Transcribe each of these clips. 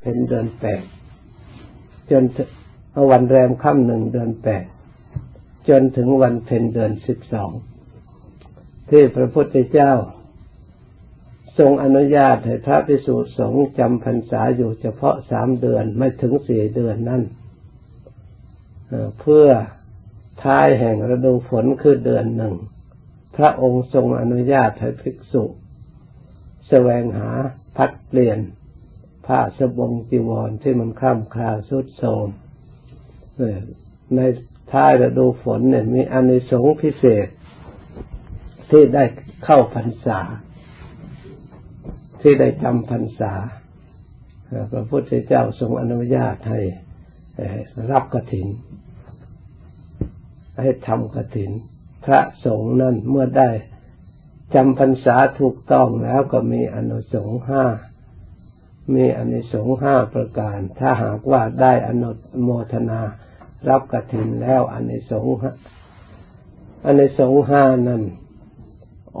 เป็นเดือนแปดจนวันแรมค่ำหนึ่งเดือนแปดจนถึงวันเพ็ญเดือน12ที่พระพุทธเจ้าทรงอนุญาตให้พระภิกษุสงฆ์จำพรรษาอยู่เฉพาะ3เดือนไม่ถึง4เดือนนั่นเพื่อท้ายแห่งฤดูฝนคือเดือนหนึ่งพระองค์ทรงอนุญาตให้ภิกษุแสวงหาพัดเปลี่ยนผ้าสบงจีวรที่มันคร่ำคราวทรุดโทรมในท้ายฤดูฝนเนี่ยมีอานิสงส์พิเศษที่ได้เข้าพรรษาที่ได้จำพรรษาพระพุทธเจ้าทรงอนุญาตให้รับกฐินให้ทำกฐินพระสงฆ์นั้นเมื่อได้จำพรรษาถูกต้องแล้วก็มีอานิสงส์5มีอานิสงส์5ประการถ้าหากว่าได้อนุโมทนารับกฐินแล้วอานิสงส์5นั้น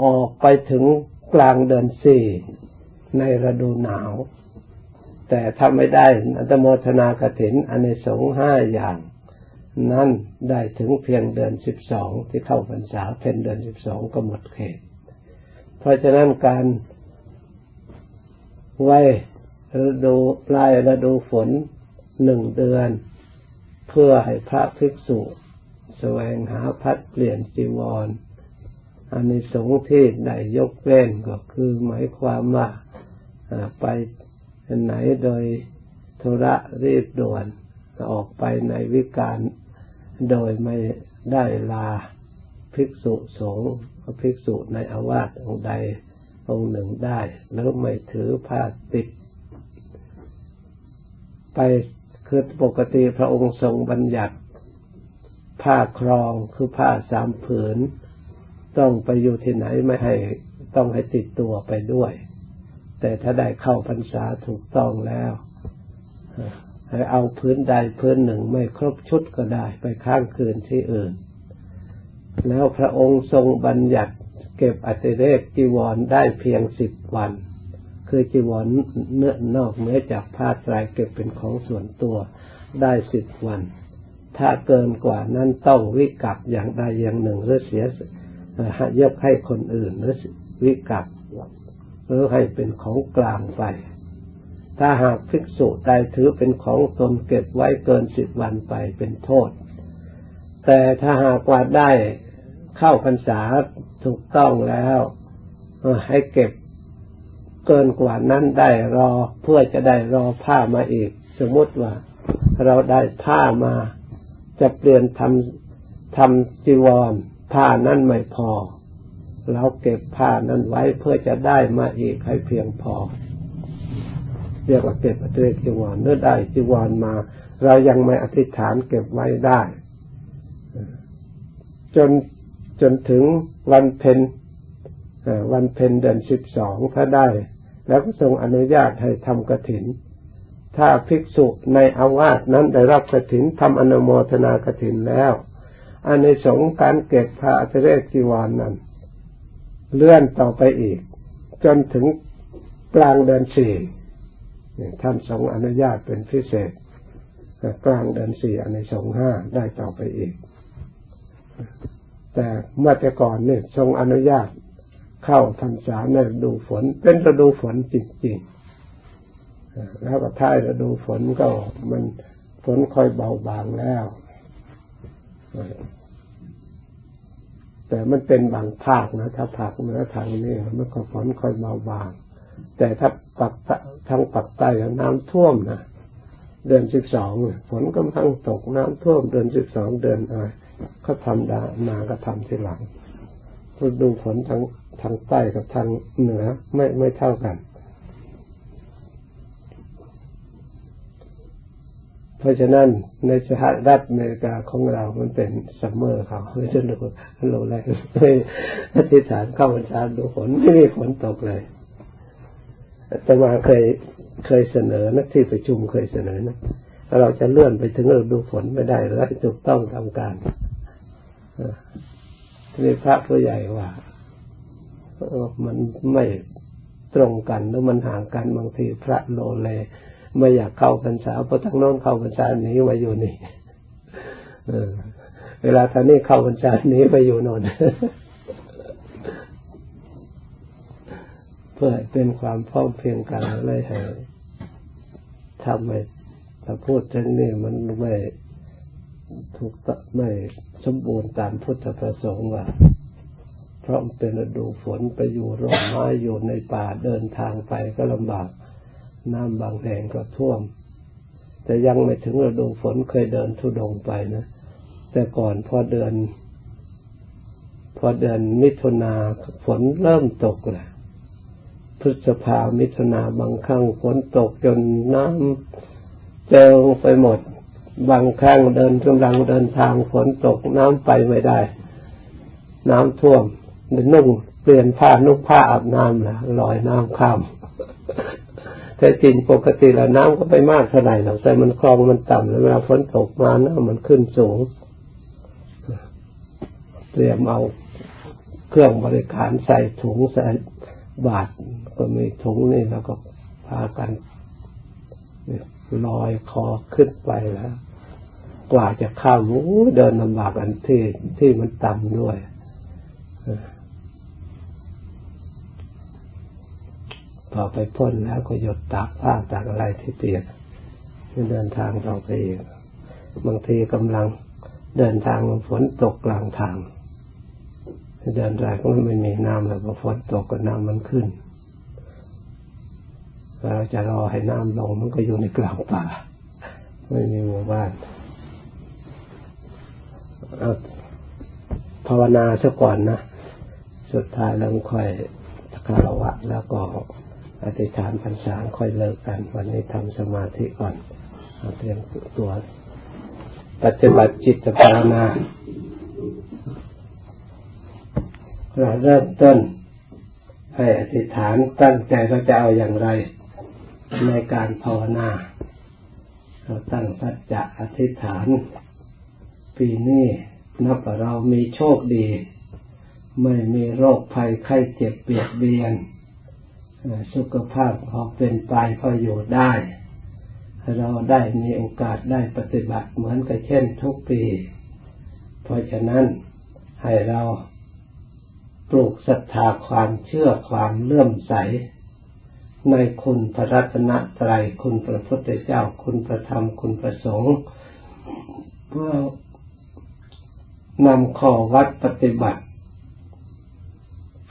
ออกไปถึงกลางเดือน4ในฤดูหนาวแต่ถ้าไม่ได้อนุโมทนากฐินอานิสงส์5อย่างนั้นได้ถึงเพียงเดือน12ที่เข้าพรรษาเพ็ญเดือน12ก็หมดเขตเพราะฉะนั้นการไว้ฤดูปลายฤดูฝน1เดือนเพื่อให้พระภิกษุแสวงหาพัดเปลี่ยนจีวรอานิสงส์ที่ได้ยกเว้นก็คือหมายความว่าไปไหนโดยธุระรีบด่วนออกไปในวิกาลโดยไม่ได้ลาภิกษุสงฆ์ภิกษุในอาวาสองค์ใดองค์หนึ่งได้แล้วไม่ถือผ้าติดไปคือปกติพระองค์ทรงบัญญัติผ้าครองคือผ้า3ผืนต้องไปอยู่ที่ไหนไม่ให้ต้องให้ติดตัวไปด้วยแต่ถ้าได้เข้าพรรษาถูกต้องแล้วให้เอาพื้นใดพื้นหนึ่งไม่ครบชุดก็ได้ไปค้างคืนที่อื่นแล้วพระองค์ทรงบัญญัติเก็บอติเรกจีวรได้เพียง10 วันคือจีวรเนื้อนอกเหนือจากผ้าไตรเก็บเป็นของส่วนตัวได้10 วันถ้าเกินกว่านั้นต้องวิกัปอย่างใดอย่างหนึ่งหรือเสียยกให้คนอื่นหรือวิกัปหรือให้เป็นของกลางไปถ้าหากภิกษุใดถือเป็นของตนเก็บไว้เกิน10 วันไปเป็นโทษแต่ถ้าหากว่าได้เข้าพรรษาถูกต้องแล้วให้เก็บเกินกว่านั้นได้รอเพื่อจะได้รอผ้ามาอีกสมมติว่าเราได้ผ้ามาจะเปลี่ยนทำจีวรผ้านั้นไม่พอเราเก็บผ้านั้นไว้เพื่อจะได้มาอีกให้เพียงพอเรียกว่าเก็บอติเรกจีวรเมื่อได้จีวรมาเรายังไม่อธิษฐานเก็บไว้ได้จนถึงวันเพ็ญเดือน12ถ้าได้แล้วก็ทรงอนุญาตให้ทำกฐินถ้าภิกษุในอาวาสนั้นได้รับกฐินทำอนุโมทนากฐินแล้วอานิสงส์การเก็บผ้าอติเรกจีวรนั้นเลื่อนต่อไปอีกจนถึงกลางเดือน4ท่านทรงอนุญาตเป็นพิเศษกลางเดือน4อานิสงส์5ได้ต่อไปอีกแต่เมื่อแต่ก่อนเนี่ยทรงอนุญาตเข้าพรรษาในฤดูฝนเป็นฤดูฝนจริงๆแล้วก็ท้ายฤดูฝนก็มันฝนค่อยเบาบางแล้วแต่มันเป็นบางภาคนะถ้าภาคเหนือทางนี้มันก็ฝนค่อยเบาบางแต่ถ้าปักทางปักใต้น้ำท่วมนะเดือน12ฝนกำลังตกน้ำท่วมเดือน12เดือนอะไรเขาทำดานาก็ทำทีหลังดูฝนทางใต้กับทางเหนือไม่เท่ากันเพราะฉะนั้นในสหรัฐอเมริกาของเรามันเป็นซัมเมอร์เขาไม่ใช่ฤดูแล้งอธิษฐานเข้าพรรษาดูฝนไม่มีฝนตกเลยแต่ว่าเคยเสนอนะที่ประชุมเคยเสนอนะเราจะเลื่อนไปถึงฤดูฝนไม่ได้แล้วถูกต้องตามการที่พระผู้ใหญ่ว่ามันไม่ตรงกันหรือมันห่างกันบางทีพระโลเล ไม่อยากเข้าพรรษาเพราะทั้งโน้นเข้าพรรษาหนีมาอยู่นี่เวลาท่านนี่เข้าพรรษาหนีไปอยู่โน่นเพื่อเป็นความพร้อมเพรียงกันเลยให้ทำให้ถ้าพูดเรื่องนี้มันไม่ถูกต้องไม่สมบูรณ์ตามพุทธประสงค์ว่าเพราะเป็นฤดูฝนไปอยู่ร่มไม้อยู่ในป่าเดินทางไปก็ลำบากน้ำบางแห่งก็ท่วมแต่ยังไม่ถึงฤดูฝนเคยเดินธุดงค์ไปนะแต่ก่อนพอเดือนมิถุนาฝนเริ่มตกแหละพฤษภามิถุนาบางครั้งฝนตกจนน้ำเจิ่งไปหมดบางครั้งกำลังเดินทางฝนตกน้ำไปไม่ได้น้ำท่วมเป็นนุ่งเปลี่ยนผ้านุ่งผ้าอาบน้ำนะลอยน้ำข้ามแต่จริงปกติแล้วน้ำก็ไม่มากเท่าไหร่หรอกแต่มันคลองมันต่ำแล้วเวลาฝนตกมาน้ำมันขึ้นสูงเตรียมเอาเครื่องบริการใส่ถุงใส่บาตรก็มีถุงนี่แล้วก็พากันลอยคอขึ้นไปแล้วกว่าจะข้ามเดินลำบากอันที่มันต่ำด้วยพอไปพ้นแล้วก็หยดตากผ้าตากอะไรที่เตียงเดินทางเราไปเองบางทีกำลังเดินทางฝนตกกลางทางเดินทางก็ไม่มีน้ำแล้วพอฝนตกก็น้ำมันขึ้นเราจะรอให้น้ำลงมันก็อยู่ในกลางป่าไม่มีหมู่บ้านภาวนาซะก่อนนะสุดท้ายแล้วค่อยคารวะแล้วก็อธิษฐานพรรษาค่อยเลิกกันวันนี้ทำสมาธิก่อนเตรียมตัวปฏิบัติจิตภาวนาเราเริ่มต้นให้อธิษฐานตั้งใจเราจะเอาอย่างไรในการภาวนาเราตั้งสัจจะอธิษฐานปีนี้นับว่าเรามีโชคดีไม่มีโรคภัยไข้เจ็บเบียดเบียนสุขภาพพอเป็นไปพออยู่ได้เราได้มีโอกาสได้ปฏิบัติเหมือนกับเช่นทุกปีเพราะฉะนั้นให้เราปลูกศรัทธาความเชื่อความเลื่อมใสในคุณพระรัตนตรัยคุณพระพุทธเจ้าคุณพระธรรมคุณพระสงฆ์เพื่อนำข้อวัดปฏิบัติ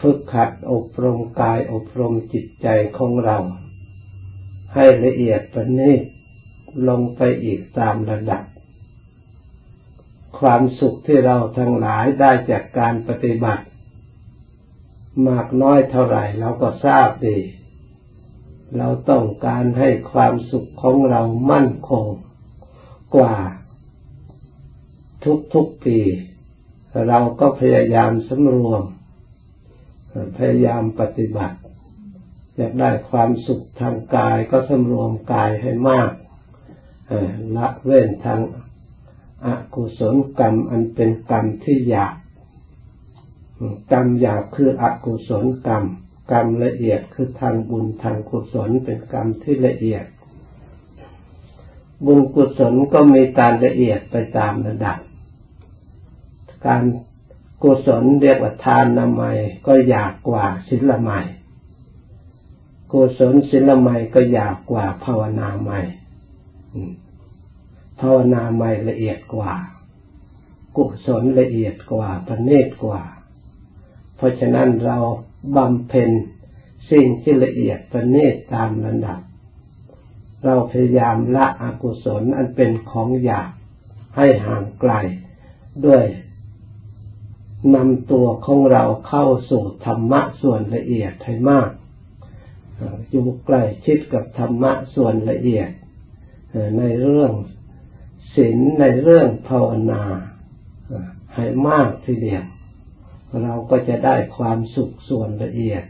ฝึกขัดอบรมกายอบรมจิตใจของเราให้ละเอียดประณีตลงไปอีกตามระดับความสุขที่เราทั้งหลายได้จากการปฏิบัติมากน้อยเท่าไหร่เราก็ทราบดีเราต้องการให้ความสุขของเรามั่นคงกว่าทุกๆปีเราก็พยายามสำรวมพยายามปฏิบัติอยากได้ความสุขทางกายก็สำรวมกายให้มากละเว้นทางอกุศลกรรมอันเป็นกรรมที่หยาบกรรมหยาบคืออกุศลกรรมกรรมละเอียดคือทางบุญทางกุศลเป็นกรรมที่ละเอียดบุญกุศลก็มีการละเอียดไปตามระดับการกุศลเรียกว่าทานละไมก็ยากกว่าศีลละไมกุศลศีลละไมก็ยากกว่าภาวนาไมภาวนาไมละเอียดกว่ากุศลละเอียดกว่าประณีตกว่าเพราะฉะนั้นเราบำเพ็ญสิ่งที่ละเอียดประณีตตามระดับเราพยายามละอกุศลอันเป็นของหยาบให้ห่างไกลด้วยนำตัวของเราเข้าสู่ธรรมะส่วนละเอียดให้มากอยู่ใกล้ชิดกับธรรมะส่วนละเอียดในเรื่องศีลในเรื่องภาวนาให้มากทีเดียวเราก็จะได้ความสุขส่วนละเอียด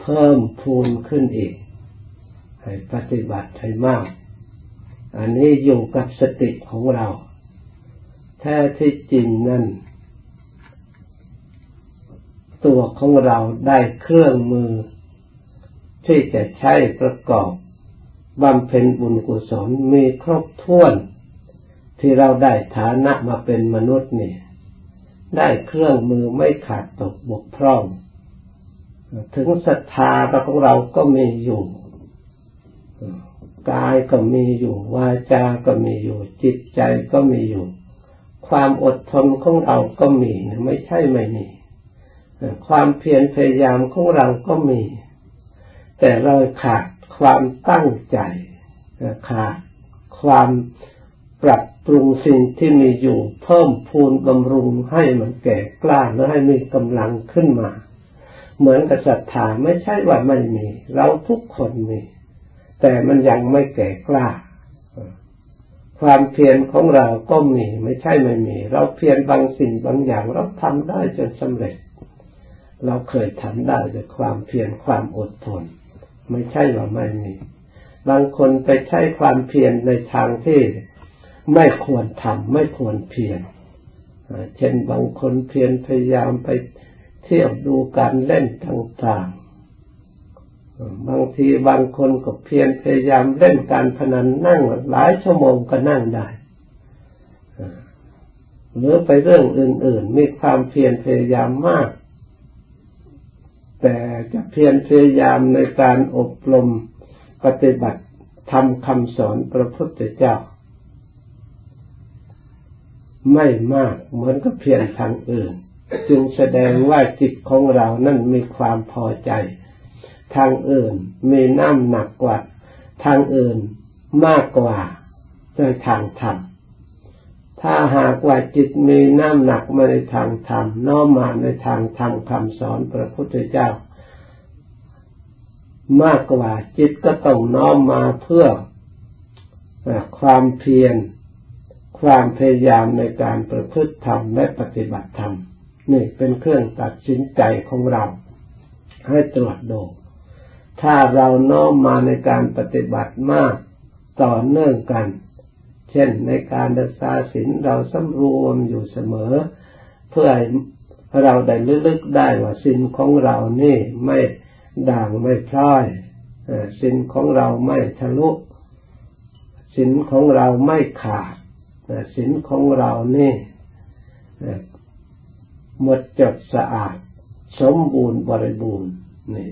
เพิ่มพูนขึ้นอีกให้ปฏิบัติให้มากอันนี้อยู่กับสติของเราแท้ที่จริงนั้นตัวของเราได้เครื่องมือที่จะใช้ประกอบ บำเพ็ญบุญกุศลมีครบถ้วนที่เราได้ฐานะมาเป็นมนุษย์นี่ได้เครื่องมือไม่ขาดตกบกพร่องถึงศรัทธาของเราก็มีอยู่กายก็มีอยู่วาจาก็มีอยู่จิตใจก็มีอยู่ความอดทนของเราก็มีไม่ใช่ไม่มีความเพียรพยายามของเราก็มีแต่เราขาดความตั้งใจขาดความปรับปรุงสิ่งที่มีอยู่เพิ่มพูนบำรุงให้มันแก่กล้าและให้มีกำลังขึ้นมาเหมือนกับศรัทธาไม่ใช่ว่าไม่มีเราทุกคนมีแต่มันยังไม่แก่กล้าความเพียรของเราก็มีไม่ใช่ไม่มีเราเพียรบางสิ่งบางอย่างเราทำได้จนสำเร็จเราเคยทำได้ด้วยความเพียรความอดทนไม่ใช่ว่าไม่มีบางคนไปใช้ความเพียรในทางที่ไม่ควรทำไม่ควรเพียรเช่นบางคนเพียรพยายามไปเที่ยวดูการเล่นต่างๆบางทีบางคนก็เพียรพยายามเล่นการพนันนั่งหลายชั่วโมงก็นั่งได้หรือไปเรื่องอื่นๆมีความเพียรพยายามมากแต่จะเพียรพยายามในการอบรมปฏิบัติทำคำสอนพระพุทธเจ้าไม่มากเหมือนกับเพียรทางอื่นจึงแสดงว่าจิตของเรานั้นมีความพอใจทางอื่นมีน้ำหนักกว่าทางอื่นมากกว่าในทางธรรมถ้าหากว่าจิตมีน้ำหนักมาในทางธรรมน้อมมาในทางธรรมคำสอนพระพุทธเจ้ามากกว่าจิตก็ต้องน้อมมาเพื่อความเพียรความพยายามในการประพฤติธรรมและปฏิบัติธรรมนี่เป็นเครื่องตัดสินใจของเราให้ตรวจดูถ้าเราน้อมมาในการปฏิบัติมากต่อเนื่องกันเช่นในการรักษาศีลเราสำรวมอยู่เสมอเพื่อให้เราได้ลึกได้ว่าศีลของเรานี่ไม่ด่างไม่พร้อยศีลของเราไม่ทะลุศีลของเราไม่ขาดศีลของเรานี่หมดจดสะอาดสมบูรณ์บริบูรณ์นี่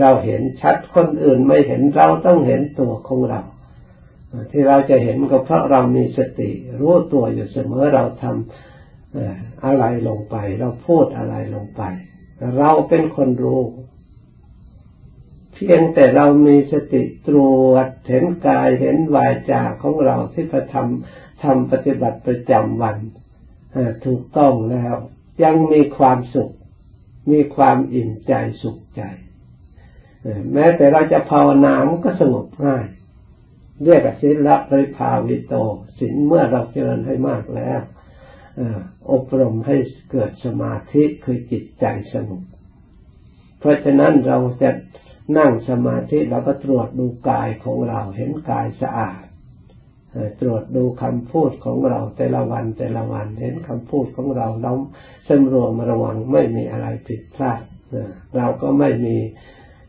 เราเห็นชัดคนอื่นไม่เห็นเราต้องเห็นตัวของเราที่เราจะเห็นก็เพราะเรามีสติรู้ตัวอยู่เสมอเราทำอะไรลงไปเราพูดอะไรลงไปเราเป็นคนรู้เพียงแต่เรามีสติตรวจเห็นกายเห็นวาจาของเราที่กระทำปฏิบัติประจำวันถูกต้องแล้วยังมีความสุขมีความอิ่มใจสุขใจแม้แต่เราจะภาวนาก็สงบง่ายเรียกว่าศีลละปริภาวิโตศีลเมื่อเราเจริญให้มากแล้วอบรมให้เกิดสมาธิคือจิตใจสงบเพราะฉะนั้นเราจะนั่งสมาธิเราก็ตรวจดูกายของเราเห็นกายสะอาดตรวจดูคำพูดของเราแต่ละวันแต่ละวันเห็นคำพูดของเราเราสำรวมระวังไม่มีอะไรผิดพลาดเราก็ไม่มี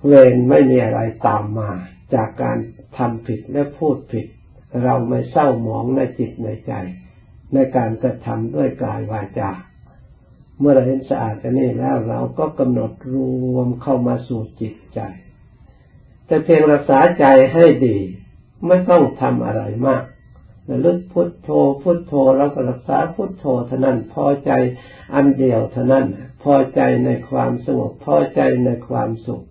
เวรไม่มีอะไรตามมาจากการทำผิดและพูดผิดเราไม่เศร้าหมองในจิตในใจในการกระทำด้วยกายวาจาเมื่อเราเห็นสะอาดอันนี้แล้วเราก็กำหนดรวมเข้ามาสู่จิตใจแต่เพียงรักษาใจให้ดีไม่ต้องทำอะไรมากระลึกพุทโธพุทโธแล้วก็รักษาพุทโธเท่านั้นพอใจอันเดียวเท่านั้นพอใจในความสงบพอใจในความสุข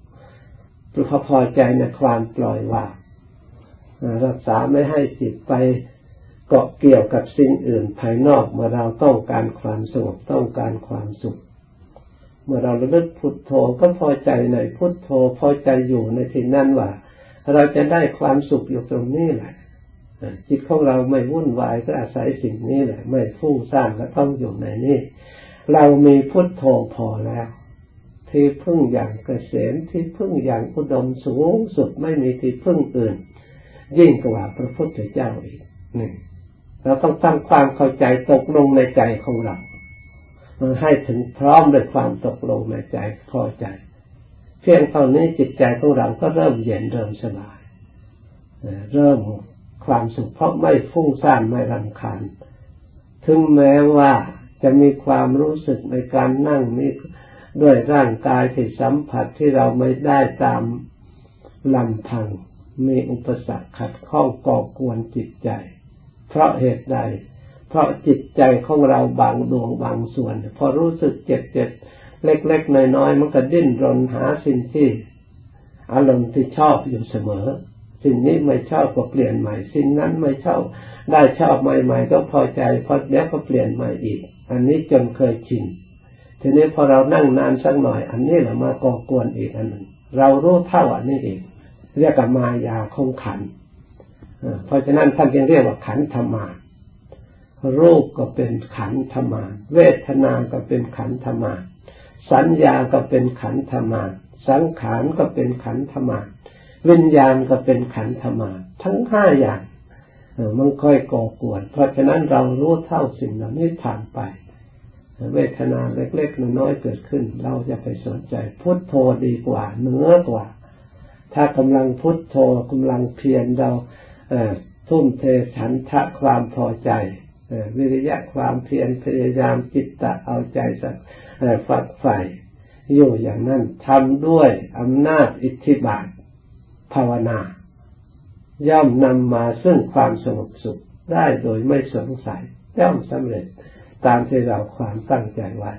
พอใจในความปล่อยวางรักษาไม่ให้จิตไปเกาะเกี่ยวกับสิ่งอื่นภายนอกเมื่อเราต้องการความสงบต้องการความสุขเมื่อเราระลึกพุทโธก็พอใจในพุทโธพอใจอยู่ในที่นั้นว่าเราจะได้ความสุขอยู่ตรงนี้แหละจิตของเราไม่วุ่นวายก็อาศัยสิ่งนี้แหละไม่ฟุ้งซ่านก็ต้องอยู่ในนี้เรามีพุทโธพอแล้วที่พึ่งอย่างเกษมที่พึ่งอย่างอุดมสูงสุดไม่มีที่พึ่งอื่นยิ่งกว่าพระพุทธเจ้าอีกนี่เราต้องตั้งความเข้าใจตกลงในใจของเราให้ถึงพร้อมด้วยความตกลงในใจพอใจเพียงเท่านี้จิตใจของเราก็เริ่มเย็นเริ่มสบาย เริ่มความสุขเพราะไม่ฟุ้งซ่านไม่รำคาญถึงแม้ว่าจะมีความรู้สึกในการนั่งนี้ด้วยร่างกายที่สัมผัสที่เราไม่ได้ตามลำพังมีอุปสรรคขัดข้องก่อกวนจิตใจเพราะเหตุใดเพราะจิตใจของเราบางดวงบางส่วนพอรู้สึกเจ็บๆเล็กๆน้อยๆมันก็ดิ้นรนหาสิ่งที่อารมณ์ที่ชอบอยู่เสมอสิ่งนี้ไม่ชอบก็เปลี่ยนใหม่สิ่งนั้นไม่ชอบได้ชอบใหม่ๆก็พอใจพอแล้วก็เปลี่ยนใหม่อีกอันนี้จนเคยชินทีนี้พอเรานั่งนานสักหน่อยอันนี้แหละมาก่อกวนอีกอันนึงเรารู้เท่าอันนี้เองเรียกว่ามายาของขันธ์เพราะฉะนั้นท่านจึงเรียกว่าขันธมารรูปก็เป็นขันธมารเวทนาก็เป็นขันธมารสัญญาก็เป็นขันธมารสังขารก็เป็นขันธมารวิญญาณก็เป็นขันธมารทั้ง5อย่างมันค่อยก่อกวนเพราะฉะนั้นเรารู้เท่าสิ่งเหล่านี้ผ่านไปเวทนาเล็กๆน้อยๆเกิดขึ้นเราจะไปสนใจพุทโธดีกว่าเหนือกว่าถ้ากำลังพุทโธกำลังเพียรเราทุ่มเทฉันทะความพอใจวิริยะความเพียรพยายามจิตตะเอาใจสักฝักใฝ่อยู่อย่างนั้นทำด้วยอำนาจอิทธิบาทภาวนาย่อมนำมาซึ่งความสงบสุขได้โดยไม่สงสัยย่อมสำเร็จตามที่เราความตั้งใจไว้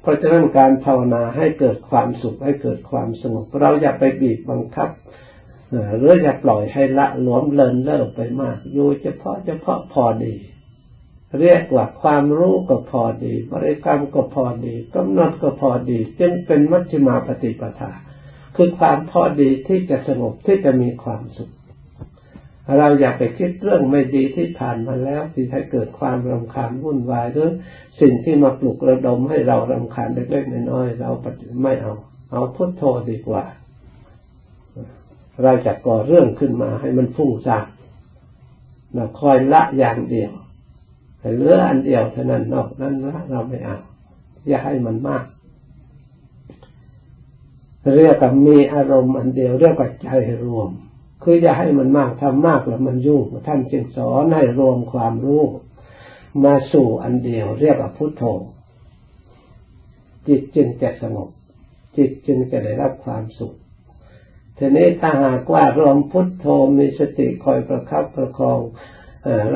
เพราะฉะนั้นการภาวนาให้เกิดความสุขให้เกิดความสงบเราอย่าไปบีบบังคับหรืออย่าปล่อยให้ละหลวมเลินเล่อไปมากอยู่เฉพาะพอดีเรียกว่าความรู้ก็พอดีบริกรรมก็พอดีกำหนดก็พอดีจึงเป็นมัชฌิมาปฏิปทาคือความพอดีที่จะสงบที่จะมีความสุขเราอย่าไปคิดเรื่องไม่ดีที่ผ่านมาแล้วที่ให้เกิดความรำคาญวุ่นวายหรือสิ่งที่มาปลุกระดมให้เรารำคาญเล็กๆน้อยๆเราไม่เอาพุทโธดีกว่าเราจะก่อเรื่องขึ้นมาให้มันฟุ้งซ่านเราคอยละอย่างเดียวเหลืออันเดียวเท่านั้นนอกนั้นละเราไม่เอาอย่าให้มันมากเรียกว่ามีอารมณ์อันเดียวเรียกว่าใจรวมคืออย่าให้มันมากทำมากแล้วมันยุ่งท่านจึงสอนให้รวมความรู้มาสู่อันเดียวเรียกว่าพุทโธจิตจึงจะสงบจิตจึงจะได้รับความสุขทีนี้ถ้าหากว่ารวมพุทโธมีสติคอยประคับประคอง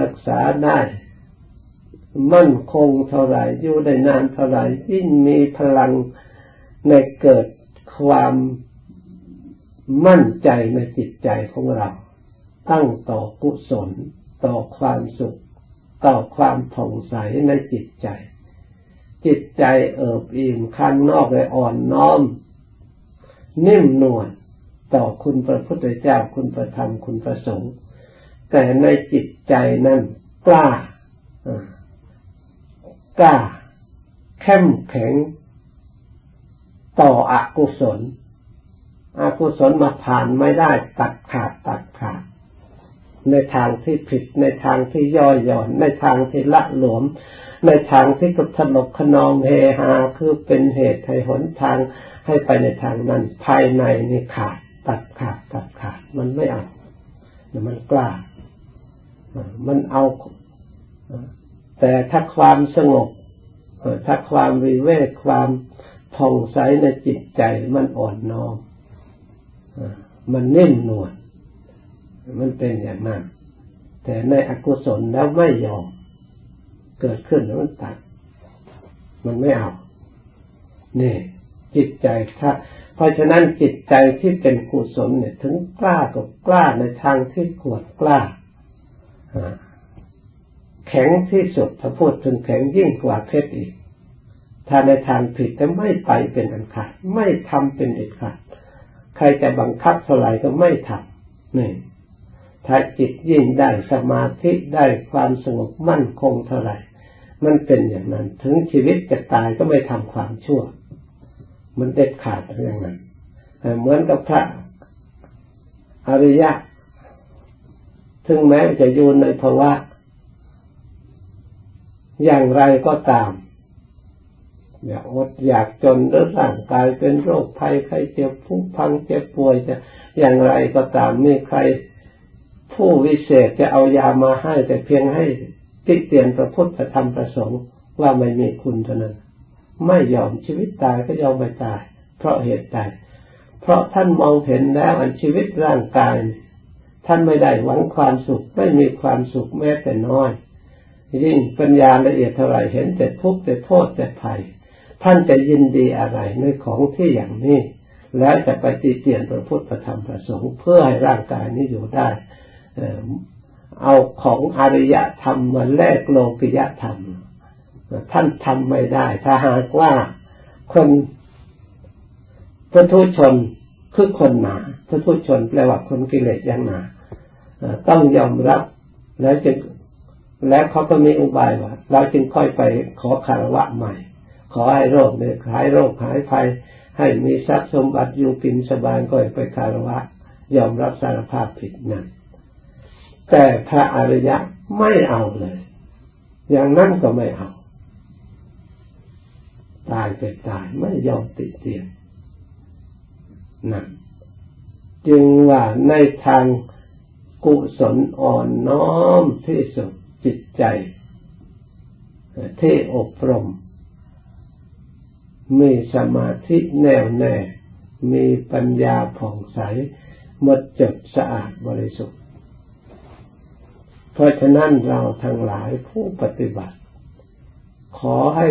รักษาได้มั่นคงเท่าไหร่อยู่ได้นานเท่าไหร่ยิ่งมีพลังในเกิดความมั่นใจในจิตใจของเราตั้งต่อกุศลต่อความสุขต่อความผ่องใสในจิตใจจิตใจเอิบอิ่มข้างนอกและอ่อนน้อมนิ่มนวลต่อคุณพระพุทธเจ้าคุณพระธรรมคุณพระสงฆ์แต่ในจิตใจนั้นกล้าเข้มแข็งต่ออกุศลอกุศลมาผ่านไม่ได้ตัดขาดในทางที่ผิดในทางที่ย่อหย่อนในทางที่ละหลวมในทางที่กระทบขนองเฮฮาคือเป็นเหตุให้หนทางให้ไปในทางนั้นภายในนี่ขาดตัดขาดมันไม่เอาแต่มันกล้ามันเอาแต่ถ้าความสงบถ้าความวิเวกความผ่องใสในจิตใจมันอ่อนน้อมมันเน่นหนวดมันเป็นอย่างนั้นแต่ในอกุศลแล้วไม่ยอมเกิดขึ้นแล้วมันตัดมันไม่เอานี่จิตใจถ้าเพราะฉะนั้นจิตใจที่เป็นกุศลเนี่ยถึงกล้าก็กล้าในทางที่ควรกล้าแข็งที่สุดถ้าพูดถึงแข็งยิ่งกว่าเพชรอีกถ้าในทางผิดจะไม่ไปเป็นอันขาดไม่ทำเป็นเด็ดขาดใครจะบังคับเท่าไหร่ก็ไม่ทำนี่ถ้าจิตยิ่งได้สมาธิได้ความสงบมั่นคงเท่าไหร่มันเป็นอย่างนั้นถึงชีวิตจะตายก็ไม่ทำความชั่วมันเด็ดขาดอย่างนั้นเหมือนกับพระอริยะถึงแม้จะอยู่ในภาวะอย่างไรก็ตาม อย่าอดอยากจนหรือร่างกายเป็นโรคภัยใครเจ็บผุพังเจ็บป่วยจะอย่างไรก็ตามมีใครผู้วิเศษจะเอายามาให้แต่เพียงให้ติเตียนประพฤติธรรมประสงค์ว่าไม่มีคุณเท่านั้นไม่ยอมชีวิตตายก็ยอมไม่ตายเพราะเหตุใดเพราะท่านมองเห็นแล้วอันชีวิตร่างกายท่านไม่ได้หวังความสุขไม่มีความสุขแม้แต่น้อยยิ่งปัญญาละเอียดเท่าไรเห็นแต่ทุกข์แต่โทษแต่ภัยท่านจะยินดีอะไรในของที่อย่างนี้แล้วจะไปติเตียนพระพุทธธรรมประสงค์เพื่อให้ร่างกายนี้อยู่ได้เอาของอริยธรรมมาแลกโลกิยธรรมท่านทำไม่ได้ถ้าหากว่าคนพุทุชนคือคนหนาพุทุชนแปลว่าคนกิเลสอย่างหนาต้องยอมรับแล้วเขาก็มีอุบายว่าเราจึงค่อยไปขอคารวะใหม่ขอให้โรคเนี่ยหายโรคหายภัยให้มีทรัพย์สมบัติอยู่กินสบายก็ไปคารวะยอมรับสารภาพผิดนั่นแต่พระอริยะไม่เอาเลยอย่างนั้นก็ไม่เอาตายไปตายไม่ยอมติเตียนนั่นจึงว่าในทางกุศลอ่อนน้อมที่สุดจิตใจที่อบรมมีสมาธิแน่วแน่มีปัญญาผ่องใสหมดจดสะอาดบริสุทธิ์เพราะฉะนั้นเราทั้งหลายผู้ปฏิบัติขอให้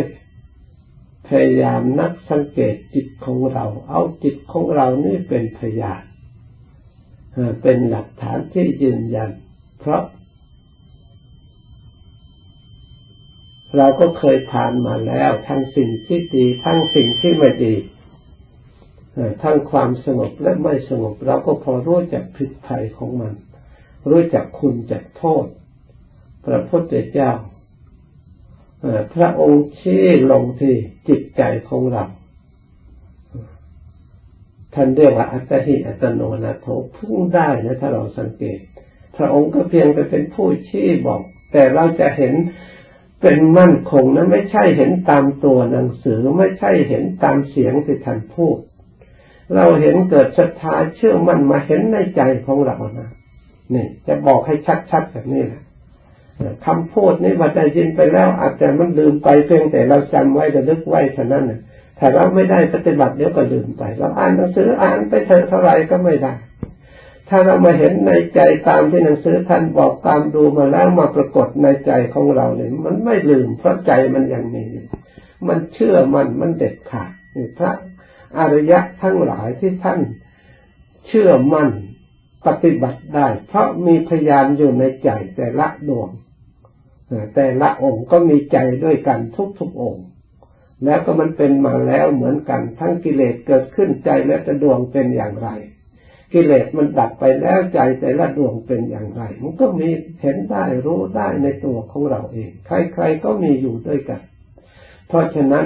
พยายามนักสังเกตจิตของเราเอาจิตของเรานี่เป็นพยานเป็นหลักฐานที่ยืนยันเพราะเราก็เคยผ่านมาแล้วทั้งสิ่งที่ดีทั้งสิ่งที่ไม่ดีทั้งความสงบและไม่สงบเราก็พอรู้จักพิษภัยของมันรู้จักคุณจักโทษพระพุทธเจ้าพระองค์ชี้ลงที่จิตใจของเราท่านเรียกว่าอัตถิอัตโนนาโถพึ่งได้นะถ้าเราสังเกตพระองค์ก็เพียงแต่เป็นผู้ชี้บอกแต่เราจะเห็นเป็นมั่นคงนะไม่ใช่เห็นตามตัวหนังสือไม่ใช่เห็นตามเสียงที่ท่านพูดเราเห็นเกิดศรัทธาเชื่อมั่นมาเห็นในใจของเรานะนี่จะบอกให้ชัดๆแบบนี้แหละคำพูดนี้ว่าได้ยินไปแล้วอาจจะมันลืมไปเพียงแต่เราจำไว้ระลึกไว้เท่านั้นนะถ้าเราไม่ได้ปฏิบัติเดี๋ยวก็ลืมไปเราอ่านหนังสืออ่านไปเท่าไรก็ไม่ได้ถ้าเรามาเห็นในใจตามที่หนังสือท่านบอกตามดูมาแล้วมาปรากฏในใจของเราเนี่ยมันไม่ลืมเพราะใจมันยังมีมันเชื่อมันเด็ดขาดนี่พระอริยะทั้งหลายที่ท่านเชื่อมั่นปฏิบัติได้เพราะมีพยานอยู่ในใจแต่ละดวงแต่ละองค์ก็มีใจด้วยกันทุกองค์แล้วก็มันเป็นมาแล้วเหมือนกันทั้งกิเลสเกิดขึ้นใจและแต่ดวงเป็นอย่างไรกิเลสมันดับไปแล้วใจแต่ละดวงเป็นอย่างไรมันก็มีเห็นได้รู้ได้ในตัวของเราเองใครๆก็มีอยู่ด้วยกันเพราะฉะนั้น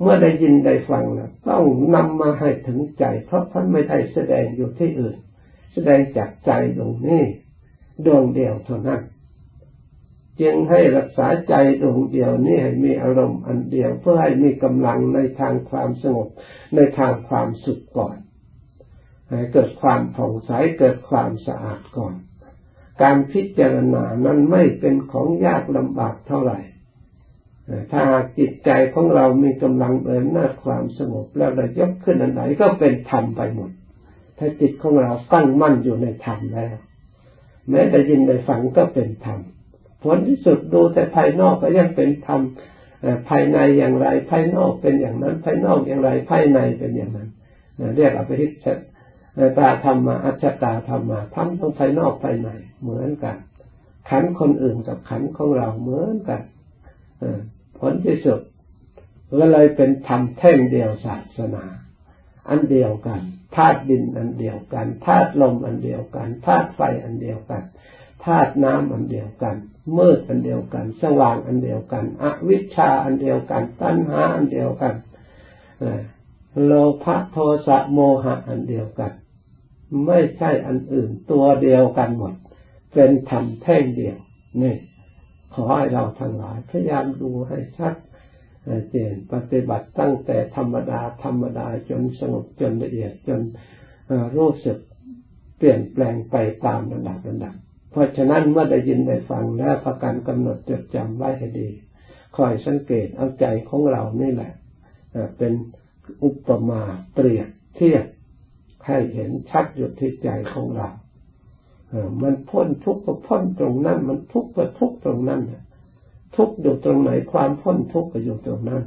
เมื่อได้ยินได้ฟังนะต้องนำมาให้ถึงใจเพราะท่านไม่ได้แสดงอยู่ที่อื่นแสดงจากใจตรงนี้ดวงเดียวเท่านั้นจึงให้รักษาใจดวงเดียวนี้ให้มีอารมณ์อันเดียวเพื่อให้มีกำลังในทางความสงบในทางความสุขก่อนให้เกิดความผ่องใสเกิดความสะอาดก่อนการพิจารณานั้นไม่เป็นของยากลำบากเท่าไหร่ถ้าจิตใจของเรามีกำลังเดินหน้าความสงบแล้วเรายกขึ้นอันไหนก็เป็นธรรมไปหมดถ้าจิตของเราตั้งมั่นอยู่ในธรรมแล้วแม้แต่ยินได้ฟังก็เป็นธรรมผลที่สุดดูแต่ภายนอกก็ยังเป็นธรรมภายในอย่างไรภายนอกเป็นอย่างนั้นภายนอกอย่างไรภายในเป็นอย่างนั้นเรียกอภินิษฐ์ตาธรรมะอัจฉตาธรรมะทั้งภายนอกภายในเหมือนกันขันธ์คนอื่นกับขันธ์ของเราเหมือนกันผลที่สุดก็เลยเป็นธรรมแท่งเดียวศาสนาอันเดียวกันธาตุดินอันเดียวกันธาตุลมอันเดียวกันธาตุไฟอันเดียวกันธาตุน้ำอันเดียวกันมืดอันเดียวกันสว่างอันเดียวกันอวิชชาอันเดียวกันตัณหาอันเดียวกันโลภะโทสะโมหะอันเดียวกันไม่ใช่อันอื่นตัวเดียวกันหมดเป็นธรรมแท่งเดียวนี่ขอให้เราทั้งหลายพยายามดูให้ชัด เจนปฏิบัติตั้งแต่ธรรมดาจนสงบจนละเอียดจนรู้สึกเปลี่ยนแปลงไปตามระดับเพราะฉะนั้นเมื่อได้ยินได้ฟังแล้วพากันกำหนดจดจำไว้ให้ดีคอยสังเกตเอาใจของเรานี่แหละเป็นอุปมาเปรียบเทียบให้เห็นชัดอยู่ที่ใจของเรามันพ้นทุกข์ก็พ้นตรงนั้นมันทุกข์ก็ทุกข์ตรงนั้นทุกข์อยู่ตรงไหนความพ้นทุกข์ก็อยู่ตรงนั้น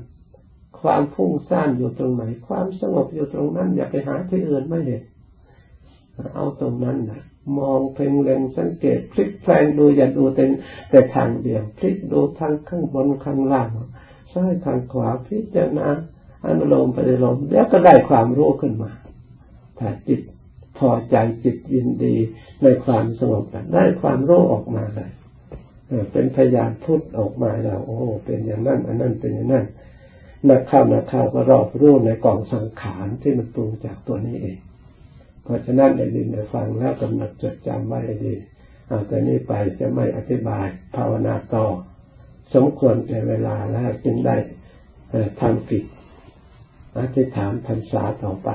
ความฟุ้งซ่านอยู่ตรงไหนความสงบอยู่ตรงนั้นอย่าไปหาที่อื่นไม่เห็นเอาตรงนั้นนะมองเพ่งเล็งสังเกตพลิกแปลงดูอย่าดูแต่ทางเดียวพลิกดูทางข้างบนข้างล่างซ้ายทางขวาพิจารณาอนุโลมปฏิโลมแล้วก็ได้ความรู้ขึ้นมาถ้าจิตพอใจจิตยินดีในความสงบได้ความรู้ออกมาเลยเป็นพยานพุทธออกมาแล้วโอ้เป็นอย่างนั้นอันนั้นเป็นอย่างนั้นนักเข้าก็รอบรู้ในกองสังขารที่มันปรุงจากตัวนี้เองเพราะฉะนั้นได้ยินได้ฟังแล้วกำหนดจดจำไว้ดีแต่นี้ไปจะไม่อธิบายภาวนาต่อสมควรแก่เวลาแล้วจึงได้ทำกิจอธิษฐานพรรษาต่อไป